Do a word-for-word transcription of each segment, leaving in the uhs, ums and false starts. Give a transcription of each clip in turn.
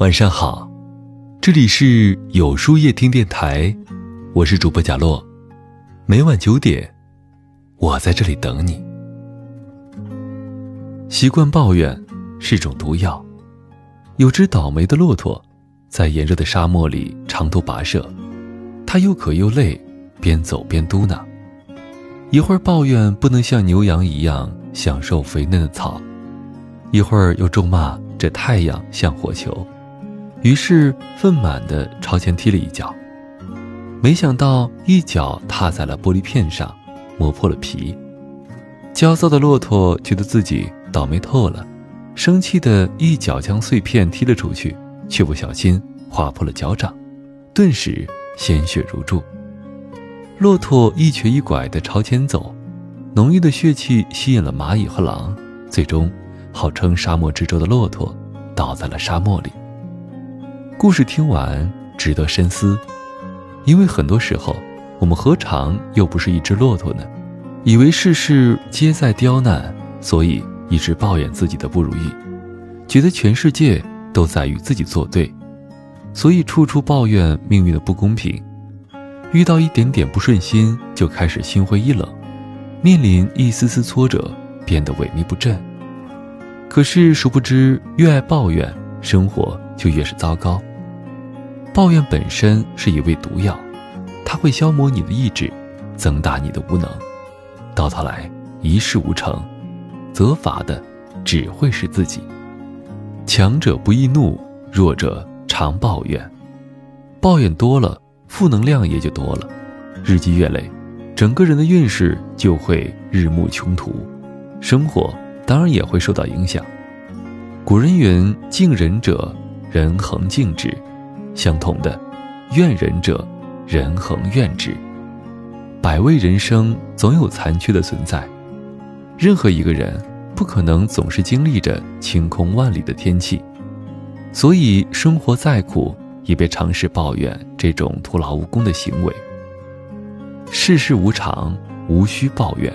晚上好，这里是有书夜听电台，我是主播贾洛，每晚九点，我在这里等你。习惯抱怨是种毒药，有只倒霉的骆驼，在炎热的沙漠里长途跋涉，它又渴又累，边走边嘟囔，一会儿抱怨不能像牛羊一样享受肥嫩的草，一会儿又咒骂这太阳像火球，于是愤满地朝前踢了一脚，没想到一脚踏在了玻璃片上，磨破了皮。焦躁的骆驼觉得自己倒霉透了，生气地一脚将碎片踢了出去，却不小心划破了脚掌，顿时鲜血如注。骆驼一瘸一拐地朝前走，浓郁的血气吸引了蚂蚁和狼，最终号称沙漠之舟的骆驼倒在了沙漠里。故事听完值得深思，因为很多时候我们何尝又不是一只骆驼呢？以为世事皆在刁难，所以一直抱怨自己的不如意，觉得全世界都在与自己作对，所以处处抱怨命运的不公平。遇到一点点不顺心就开始心灰意冷，面临一丝丝挫折变得萎靡不振。可是殊不知越爱抱怨，生活就越是糟糕。抱怨本身是一味毒药，它会消磨你的意志，增大你的无能，到头来一事无成，责罚的只会是自己。强者不易怒，弱者常抱怨，抱怨多了，负能量也就多了，日积月累，整个人的运势就会日暮穷途，生活当然也会受到影响。古人云，敬人者人恒敬之，相同的，怨人者人恒怨之。百味人生总有残缺的存在，任何一个人不可能总是经历着晴空万里的天气，所以生活再苦也别尝试抱怨这种徒劳无功的行为。世事无常，无需抱怨。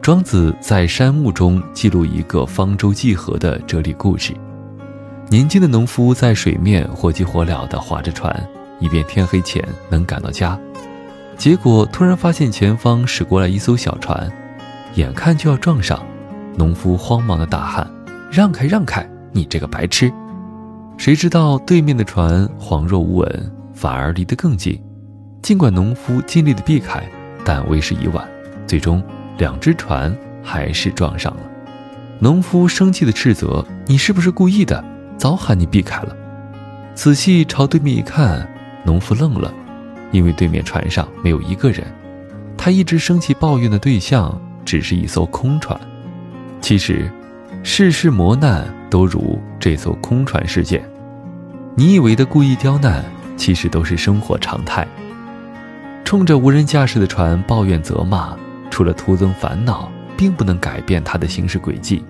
庄子在山木中记录一个方舟济河的哲理故事。年轻的农夫在水面火急火燎地划着船，以便天黑前能赶到家。结果突然发现前方驶过来一艘小船，眼看就要撞上，农夫慌忙地大喊：“让开，让开，你这个白痴！”谁知道对面的船恍若无闻，反而离得更近。尽管农夫尽力地避开，但为时已晚，最终两只船还是撞上了。农夫生气地斥责：“你是不是故意的？早喊你避开了！”仔细朝对面一看，农夫愣了，因为对面船上没有一个人，他一直生气抱怨的对象只是一艘空船。其实，世事磨难都如这艘空船事件，你以为的故意刁难，其实都是生活常态。冲着无人驾驶的船抱怨责骂，除了徒增烦恼，并不能改变它的行驶轨迹。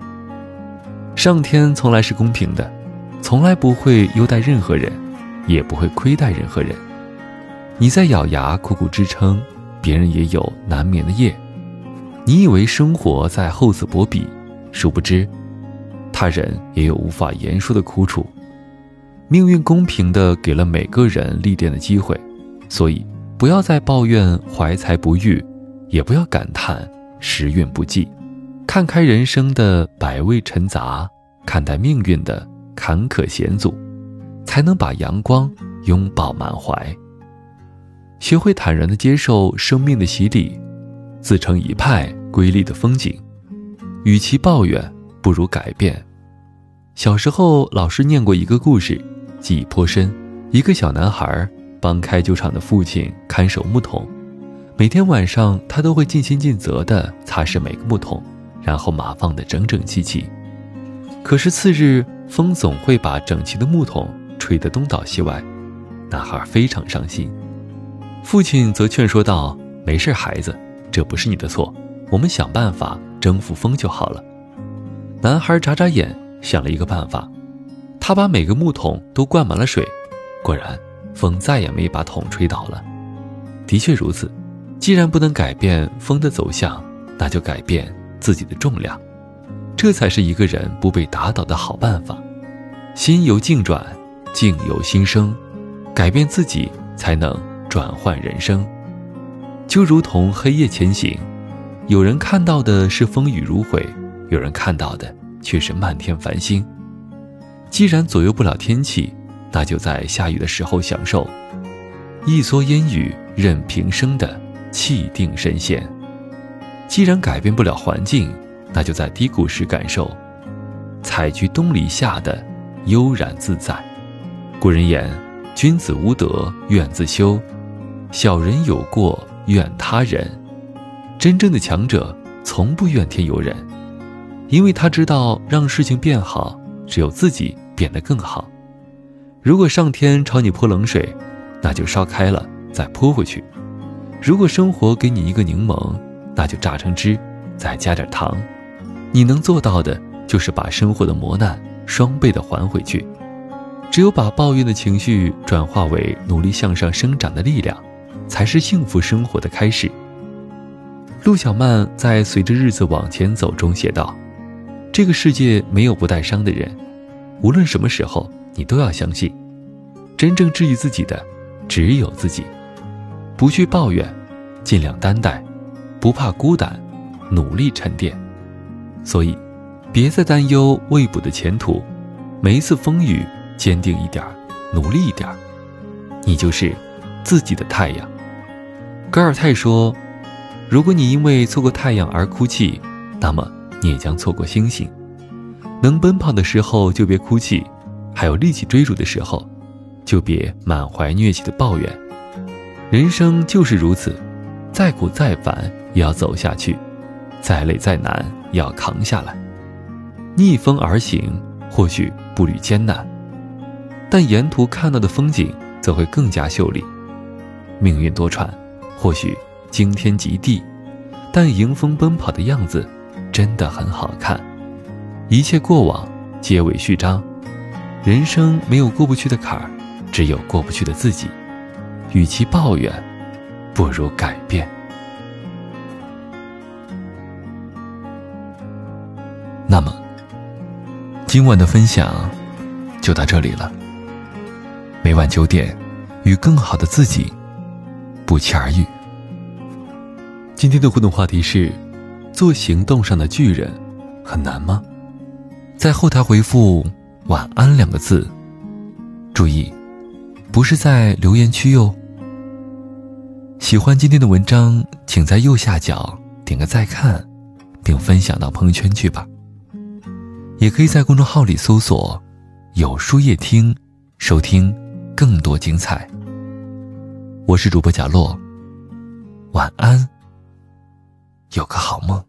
上天从来是公平的，从来不会优待任何人，也不会亏待任何人。你在咬牙苦苦支撑，别人也有难眠的夜。你以为生活在厚此薄彼，殊不知他人也有无法言说的苦楚。命运公平地给了每个人历练的机会，所以不要再抱怨怀才不遇，也不要感叹时运不济，看开人生的百味陈杂，看待命运的坎坷险阻，才能把阳光拥抱满怀。学会坦然地接受生命的洗礼，自成一派瑰丽的风景。与其抱怨，不如改变。小时候老师念过一个故事，记忆颇深。一个小男孩帮开酒厂的父亲看守木桶，每天晚上他都会尽心尽责地擦拭每个木桶，然后码放得整整齐齐。可是次日风总会把整齐的木桶吹得东倒西歪，男孩非常伤心。父亲则劝说道：“没事孩子，这不是你的错，我们想办法征服风就好了。”男孩眨眨眼想了一个办法，他把每个木桶都灌满了水，果然风再也没把桶吹倒了。的确如此，既然不能改变风的走向，那就改变自己的重量，这才是一个人不被打倒的好办法。心由境转，境由心生，改变自己才能转换人生。就如同黑夜前行，有人看到的是风雨如晦，有人看到的却是漫天繁星。既然左右不了天气，那就在下雨的时候享受一蓑烟雨任平生的气定神闲。既然改变不了环境，那就在低谷时感受采菊东篱下的悠然自在。古人言，君子无德怨自修，小人有过怨他人。真正的强者从不怨天尤人，因为他知道让事情变好只有自己变得更好。如果上天朝你泼冷水，那就烧开了再泼回去。如果生活给你一个柠檬，那就榨成汁再加点糖。你能做到的就是把生活的磨难双倍的还回去。只有把抱怨的情绪转化为努力向上生长的力量，才是幸福生活的开始。陆小曼在《随着日子往前走》中写道，这个世界没有不带伤的人，无论什么时候你都要相信，真正治愈自己的只有自己。不去抱怨，尽量担待，不怕孤单，努力沉淀。所以别再担忧未卜的前途，每一次风雨坚定一点，努力一点，你就是自己的太阳。戈尔泰说，如果你因为错过太阳而哭泣，那么你也将错过星星。能奔跑的时候就别哭泣，还有力气追逐的时候就别满怀疟气的抱怨。人生就是如此，再苦再烦也要走下去，再累再难也要扛下来。逆风而行，或许步履艰难，但沿途看到的风景则会更加秀丽。命运多舛，或许惊天极地，但迎风奔跑的样子真的很好看。一切过往皆为序章，人生没有过不去的坎儿，只有过不去的自己。与其抱怨，不如改变。那么今晚的分享就到这里了。每晚九点，与更好的自己不期而遇。今天的互动话题是，做行动上的巨人很难吗？在后台回复晚安两个字，注意不是在留言区哟。喜欢今天的文章，请在右下角点个再看，并分享到朋友圈去吧。也可以在公众号里搜索有书夜听，收听更多精彩。我是主播贾洛，晚安，有个好梦。